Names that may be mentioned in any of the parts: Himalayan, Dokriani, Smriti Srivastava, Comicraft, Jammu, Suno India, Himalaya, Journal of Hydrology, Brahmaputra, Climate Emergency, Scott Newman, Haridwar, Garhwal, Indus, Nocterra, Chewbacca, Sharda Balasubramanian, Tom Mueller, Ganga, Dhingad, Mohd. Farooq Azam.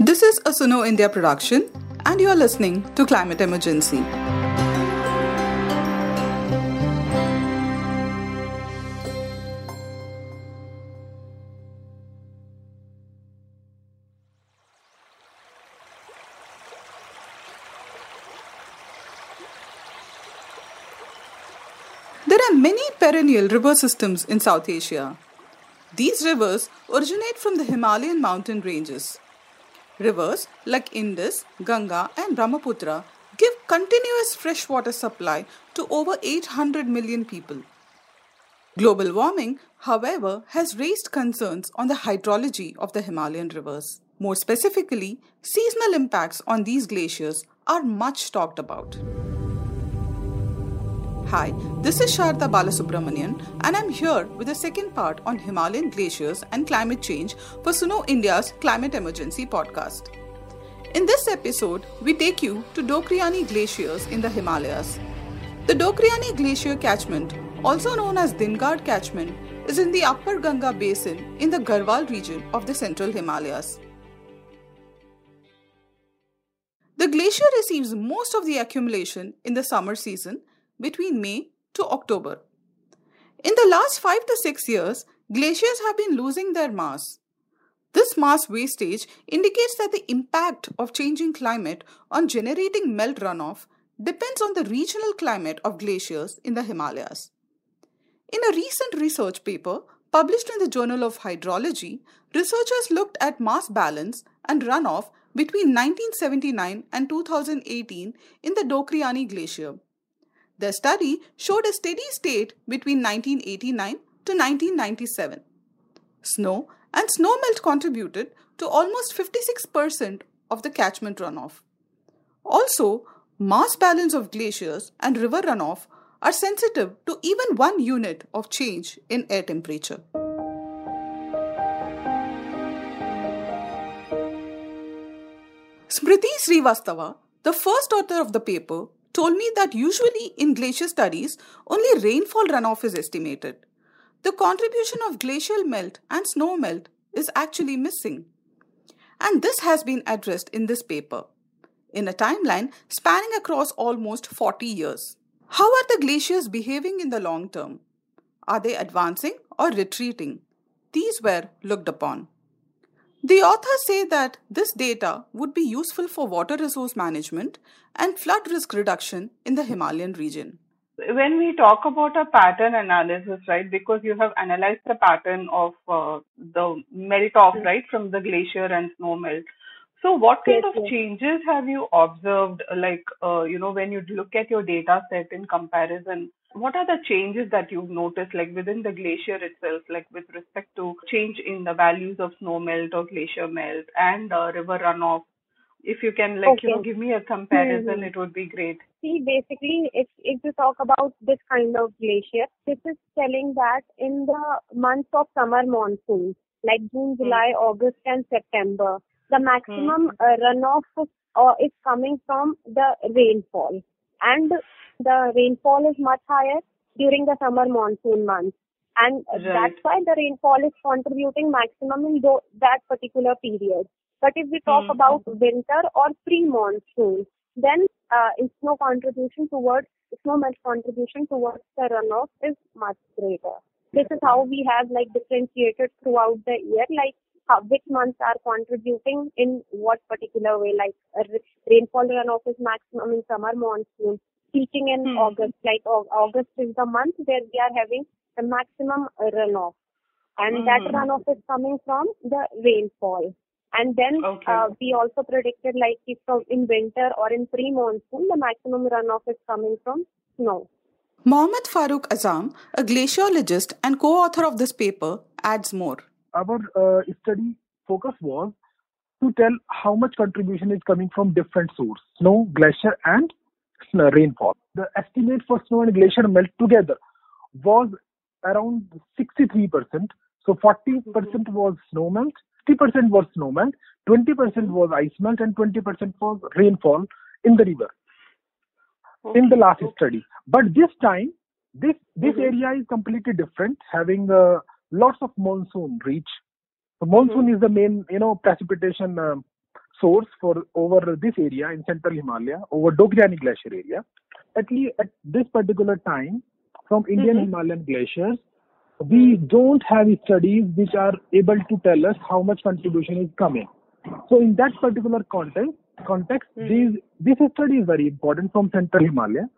This is a Suno India production and you are listening to Climate Emergency. There are many perennial river systems in South Asia. These rivers originate from the Himalayan mountain ranges. Rivers like Indus, Ganga and Brahmaputra give continuous fresh water supply to over 800 million people. Global warming, however, has raised concerns on the hydrology of the Himalayan rivers. More specifically, seasonal impacts on these glaciers are much talked about. Hi, this is Sharda Balasubramanian and I'm here with the second part on Himalayan glaciers and climate change for Suno India's Climate Emergency podcast. In this episode, we take you to Dokriani glaciers in the Himalayas. The Dokriani glacier catchment, also known as Dhingad catchment, is in the upper Ganga basin in the Garhwal region of the central Himalayas. The glacier receives most of the accumulation in the summer season, between May to October. In the last 5 to 6 years, glaciers have been losing their mass. This mass wastage indicates that the impact of changing climate on generating melt runoff depends on the regional climate of glaciers in the Himalayas. In a recent research paper published in the Journal of Hydrology, researchers looked at mass balance and runoff between 1979 and 2018 in the Dokriani glacier. Their study showed a steady state between 1989 to 1997. Snow and snowmelt contributed to almost 56% of the catchment runoff. Also, mass balance of glaciers and river runoff are sensitive to even 1 unit of change in air temperature. Smriti Srivastava, the first author of the paper, told me that usually in glacier studies, only rainfall runoff is estimated. The contribution of glacial melt and snow melt is actually missing. And this has been addressed in this paper, in a timeline spanning across almost 40 years. How are the glaciers behaving in the long term? Are they advancing or retreating? These were looked upon. The authors say that this data would be useful for water resource management and flood risk reduction in the Himalayan region. When we talk about a pattern analysis, right, because you have analyzed the pattern of the melt-off, right, from the glacier and snow melt. So what kind of changes have you observed, like, when you look at your data set in comparison? What are the changes that you've noticed, like within the glacier itself, like with respect to change in the values of snow melt or glacier melt and river runoff? If you can, give me a comparison, It would be great. See, basically, if you talk about this kind of glacier, this is telling that in the months of summer monsoon, like June, July, August, and September, the maximum runoff is coming from the rainfall. And the rainfall is much higher during the summer monsoon months. And that's why the rainfall is contributing maximum in that particular period. But if we talk about winter or pre-monsoon, then snowmelt contribution towards the runoff is much greater. This is how we have differentiated throughout the year, which months are contributing in what particular way, rainfall runoff is maximum in summer monsoon, peaking in August, August is the month where we are having the maximum runoff. And that runoff is coming from the rainfall. And then we also predicted if from in winter or in pre-monsoon, the maximum runoff is coming from snow. Mohd. Farooq Azam, a glaciologist and co-author of this paper, adds more. Our study focus was to tell how much contribution is coming from different sources, snow, glacier and rainfall. The estimate for snow and glacier melt together was around 63%. So 40% was snow melt, 50% was snow melt, 20% was ice melt and 20% was rainfall in the river in the last study. But this time, this area is completely different, having lots of monsoon reach. So monsoon is the main, precipitation source for over this area in central Himalaya, over Dokriani glacier area. At least at this particular time, from Indian Himalayan glaciers, we don't have studies which are able to tell us how much contribution is coming. So in that particular context, this study is very important from central Himalaya,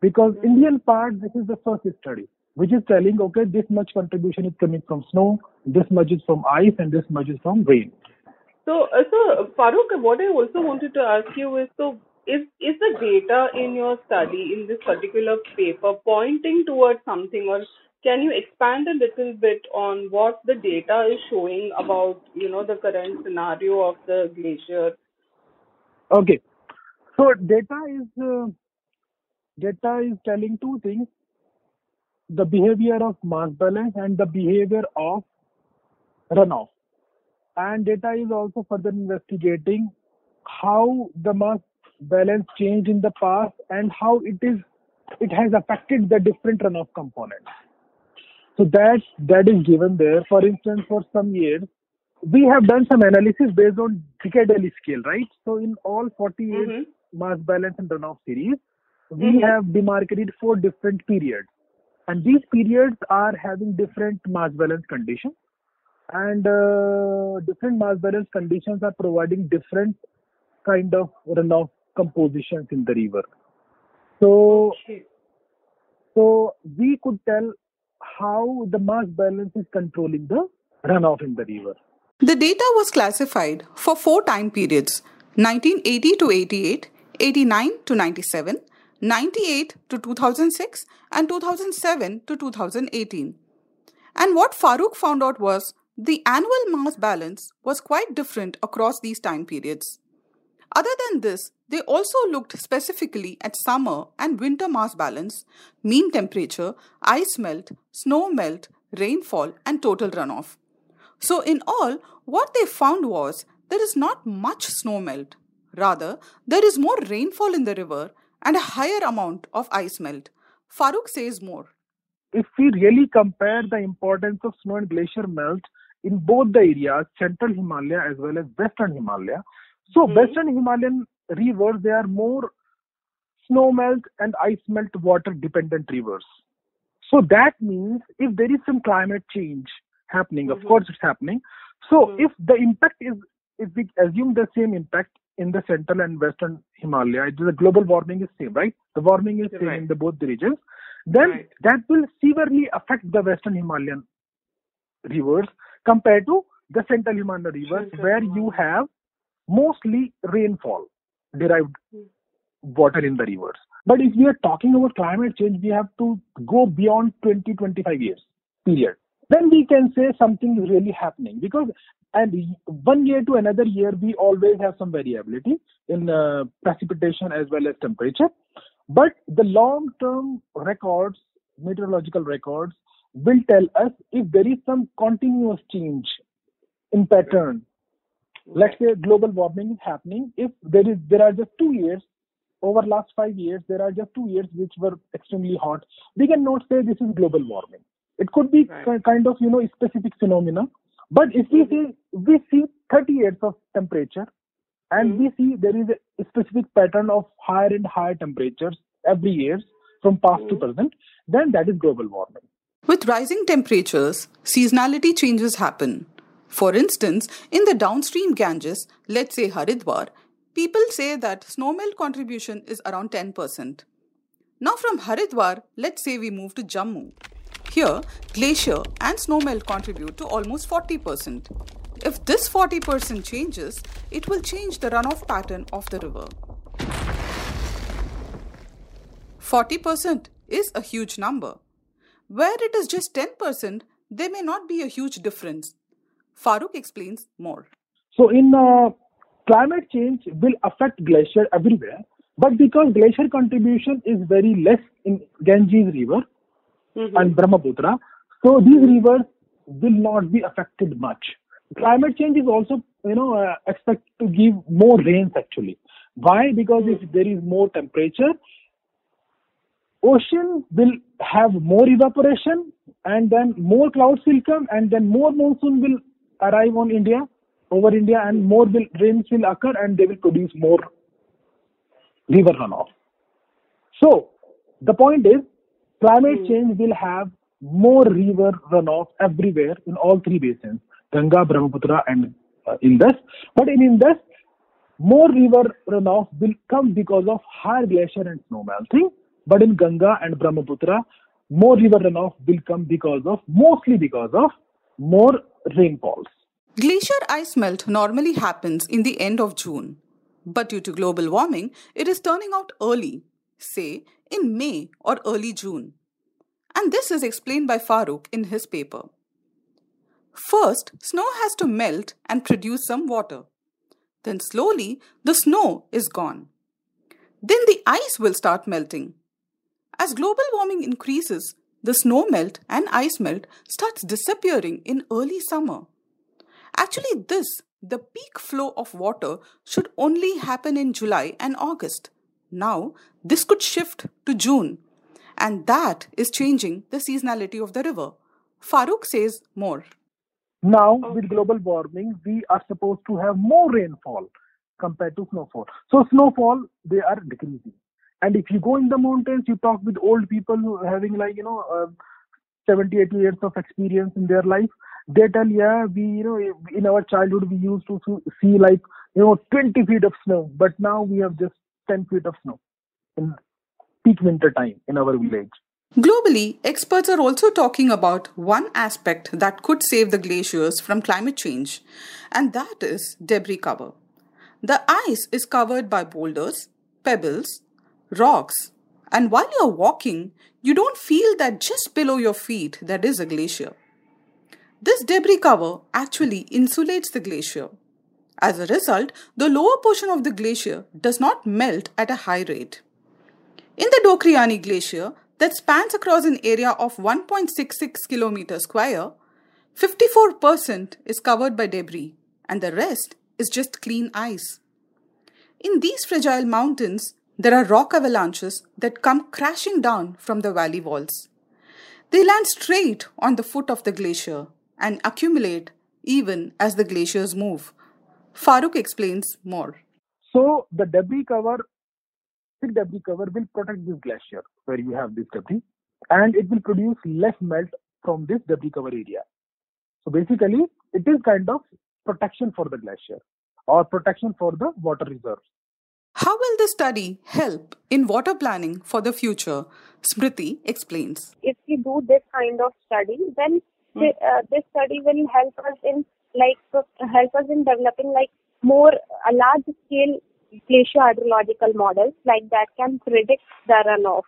because Indian part, this is the first study, which is telling, okay, this much contribution is coming from snow, this much is from ice, and this much is from rain. So, Farooq, what I also wanted to ask you is, is the data in your study, in this particular paper, pointing towards something, or can you expand a little bit on what the data is showing about, the current scenario of the glacier? Okay. So, data is telling two things: the behavior of mass balance and the behavior of runoff. And data is also further investigating how the mass balance changed in the past and how it has affected the different runoff components. So that is given there. For instance, for some years, we have done some analysis based on decadal scale, right? So in all 48 mass balance and runoff series, we have demarcated 4 different periods. And these periods are having different mass balance conditions. And different mass balance conditions are providing different kind of runoff compositions in the river. So we could tell how the mass balance is controlling the runoff in the river. The data was classified for 4 time periods: 1980 to 88, 89 to 97, 98 to 2006, and 2007 to 2018. And what Farooq found out was the annual mass balance was quite different across these time periods. Other than this, they also looked specifically at summer and winter mass balance, mean temperature, ice melt, snow melt, rainfall, and total runoff. So in all, what they found was there is not much snow melt. Rather, there is more rainfall in the river and a higher amount of ice melt. Farooq says more. If we really compare the importance of snow and glacier melt in both the areas, central Himalaya as well as western Himalaya, so western Himalayan rivers, they are more snow melt and ice melt water dependent rivers. So that means if there is some climate change happening, of course it's happening. So if the impact is, if we assume the same impact in the central and western Himalaya, the global warming is same, right? The warming is same in the both the regions. Then that will severely affect the western Himalayan rivers compared to the central Himalayan rivers, where you have mostly rainfall derived water in the rivers. But if we are talking about climate change, we have to go beyond 20-25 years period. Then we can say something is really happening, because and one year to another year, we always have some variability in precipitation as well as temperature. But the long-term records, meteorological records, will tell us if there is some continuous change in pattern. Let's say global warming is happening. If there are just 2 years, over last 5 years, there are just 2 years which were extremely hot. We cannot say this is global warming. It could be kind of, specific phenomena. But if we see 30 years of temperature, and we see there is a specific pattern of higher and higher temperatures every year from past to present, then that is global warming. With rising temperatures, seasonality changes happen. For instance, in the downstream Ganges, let's say Haridwar, people say that snowmelt contribution is around 10%. Now from Haridwar, let's say we move to Jammu. Here, glacier and snowmelt contribute to almost 40%. If this 40% changes, it will change the runoff pattern of the river. 40% is a huge number. Where it is just 10%, there may not be a huge difference. Farooq explains more. So in climate change will affect glacier everywhere, but because glacier contribution is very less in Ganges River and Brahmaputra, so these rivers will not be affected much. Climate change is also, expected to give more rains actually. Why? Because if there is more temperature, ocean will have more evaporation, and then more clouds will come, and then more monsoon will arrive on India, over India, and more rains will occur and they will produce more river runoff. So the point is, climate change will have more river runoff everywhere in all three basins, Ganga, Brahmaputra and Indus. But in Indus, more river runoff will come because of higher glacier and snow melting. But in Ganga and Brahmaputra, more river runoff will come mostly because of more rainfalls. Glacier ice melt normally happens in the end of June. But due to global warming, it is turning out early, say in May or early June. And this is explained by Farooq in his paper. First, snow has to melt and produce some water. Then slowly, the snow is gone. Then the ice will start melting. As global warming increases, the snow melt and ice melt starts disappearing in early summer. Actually, the peak flow of water should only happen in July and August. Now, this could shift to June. And that is changing the seasonality of the river. Farooq says more. Now, with global warming, we are supposed to have more rainfall compared to snowfall. So snowfall, they are decreasing. And if you go in the mountains, you talk with old people who are having 70, 80 years of experience in their life. They tell, in our childhood, we used to see 20 feet of snow. But now we have just 10 feet of snow in peak winter time in our village. Globally, experts are also talking about one aspect that could save the glaciers from climate change, and that is debris cover. The ice is covered by boulders, pebbles, rocks, and while you're walking, you don't feel that just below your feet there is a glacier. This debris cover actually insulates the glacier. As a result, the lower portion of the glacier does not melt at a high rate. In the Dokriani glacier that spans across an area of 1.66 km square, 54% is covered by debris and the rest is just clean ice. In these fragile mountains, there are rock avalanches that come crashing down from the valley walls. They land straight on the foot of the glacier and accumulate even as the glaciers move. Farooq explains more. So the thick debris cover will protect this glacier where you have this debris, and it will produce less melt from this debris cover area. So basically, it is kind of protection for the glacier or protection for the water reserves. How will this study help in water planning for the future? Smriti explains. If we do this kind of study, then this study will help us in developing more a large scale glacier hydrological models that can predict the runoff,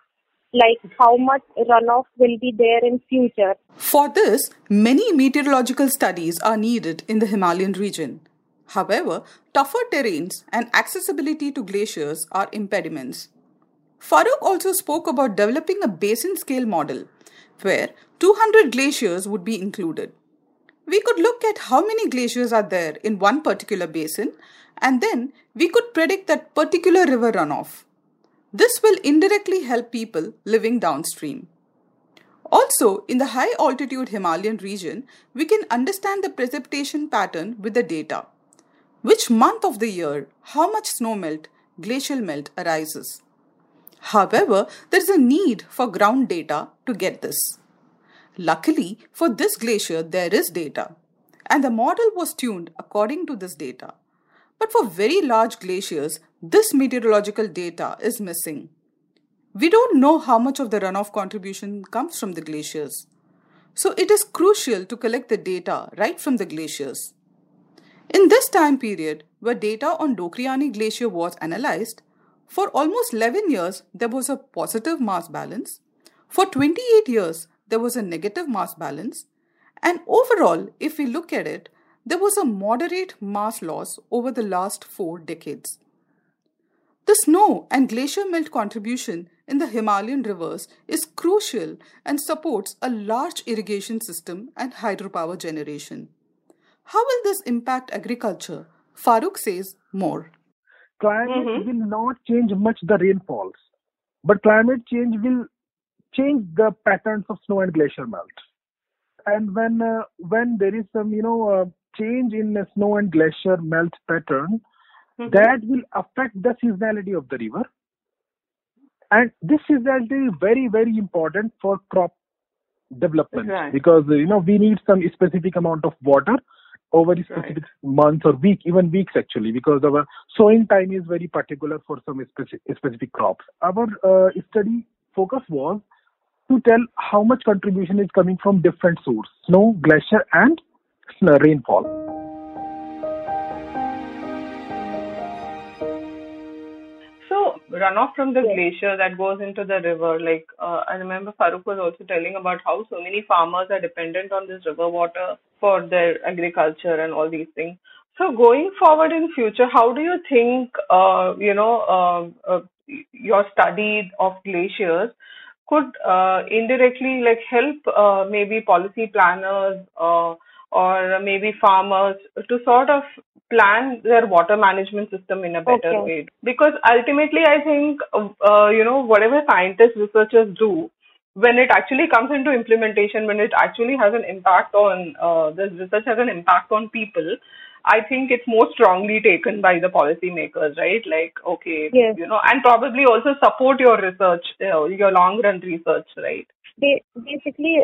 how much runoff will be there in future. For this, many meteorological studies are needed in the Himalayan region. However, tougher terrains and accessibility to glaciers are impediments. Farooq also spoke about developing a basin-scale model where 200 glaciers would be included. We could look at how many glaciers are there in one particular basin, and then we could predict that particular river runoff. This will indirectly help people living downstream. Also, in the high-altitude Himalayan region, we can understand the precipitation pattern with the data. Which month of the year, how much snow melt, glacial melt arises. However, there is a need for ground data to get this. Luckily, for this glacier, there is data, and the model was tuned according to this data. But for very large glaciers, this meteorological data is missing. We don't know how much of the runoff contribution comes from the glaciers. So it is crucial to collect the data right from the glaciers. In this time period, where data on Dokriani glacier was analyzed, for almost 11 years, there was a positive mass balance. For 28 years, there was a negative mass balance, and overall, if we look at it, there was a moderate mass loss over the last 4 decades. The snow and glacier melt contribution in the Himalayan rivers is crucial and supports a large irrigation system and hydropower generation. How will this impact agriculture? Farooq says more. Climate will not change much the rainfalls, but climate change will change the patterns of snow and glacier melt. And when there is some change in the snow and glacier melt pattern, that will affect the seasonality of the river. And this seasonality is very, very important for crop development, because we need some specific amount of water over a specific month or week, even weeks actually, because our sowing time is very particular for some specific crops. Our study focus was to tell how much contribution is coming from different sources, snow, glacier and rainfall. So runoff from the glacier that goes into the river, like I remember Farooq was also telling about how so many farmers are dependent on this river water for their agriculture and all these things. So going forward in future, how do you think, your study of glaciers could indirectly like help maybe policy planners or maybe farmers to sort of plan their water management system in a better way? Because ultimately, I think, whatever scientists, researchers do, when it actually comes into implementation, when it actually has an impact on, this research has an impact on people, I think it's more strongly taken by the policymakers, right? Like, and probably also support your research, your long-run research, right? Basically,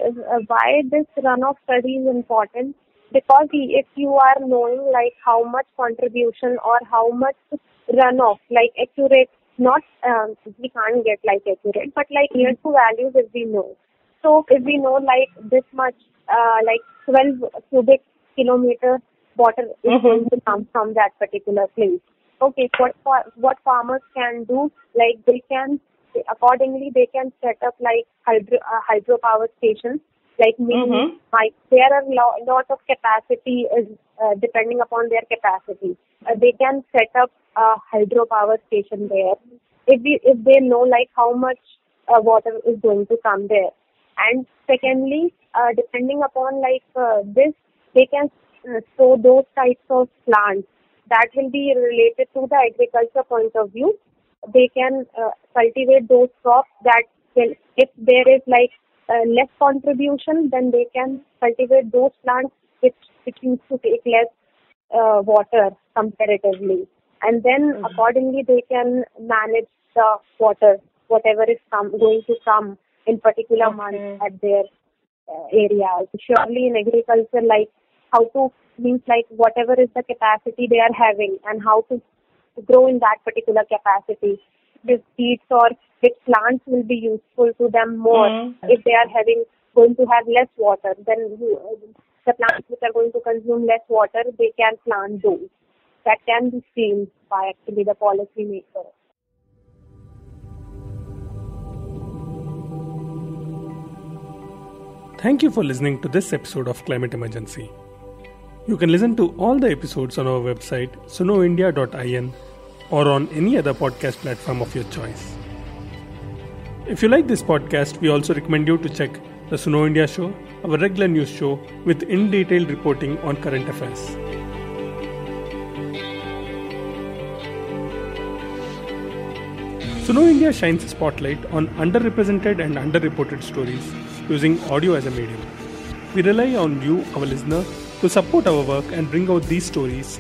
why this runoff study is important, because if you are knowing like how much contribution or how much runoff, like accurate, not we can't get like accurate, but like year two values if we know. So if we know like this much, like 12 cubic kilometer water is going to come from that particular place. Okay, what farmers can do, like they can, accordingly, they can set up like hydropower stations. Like meaning, like there are lot of capacity depending upon their capacity. They can set up a hydropower station there if they know like how much water is going to come there. And secondly, depending upon like this, they can sow those types of plants that will be related to the agriculture point of view. They can cultivate those crops that will, if there is like less contribution, then they can cultivate those plants which used to take less water comparatively. And then accordingly, they can manage the water, whatever is going to come in particular months at their areas. Surely in agriculture, like how to, means like whatever is the capacity they are having and how to grow in that particular capacity, with seeds or with plants will be useful to them more. If they are going to have less water, then the plants which are going to consume less water, they can plant those. That can be seen by actually the policy maker. Thank you for listening to this episode of Climate Emergency. You can listen to all the episodes on our website sunoindia.in or on any other podcast platform of your choice. If you like this podcast, we also recommend you to check the Suno India show, our regular news show with in-detailed reporting on current affairs. Suno India shines a spotlight on underrepresented and underreported stories using audio as a medium. We rely on you, our listener, to support our work and bring out these stories.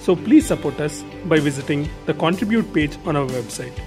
So please support us by visiting the contribute page on our website.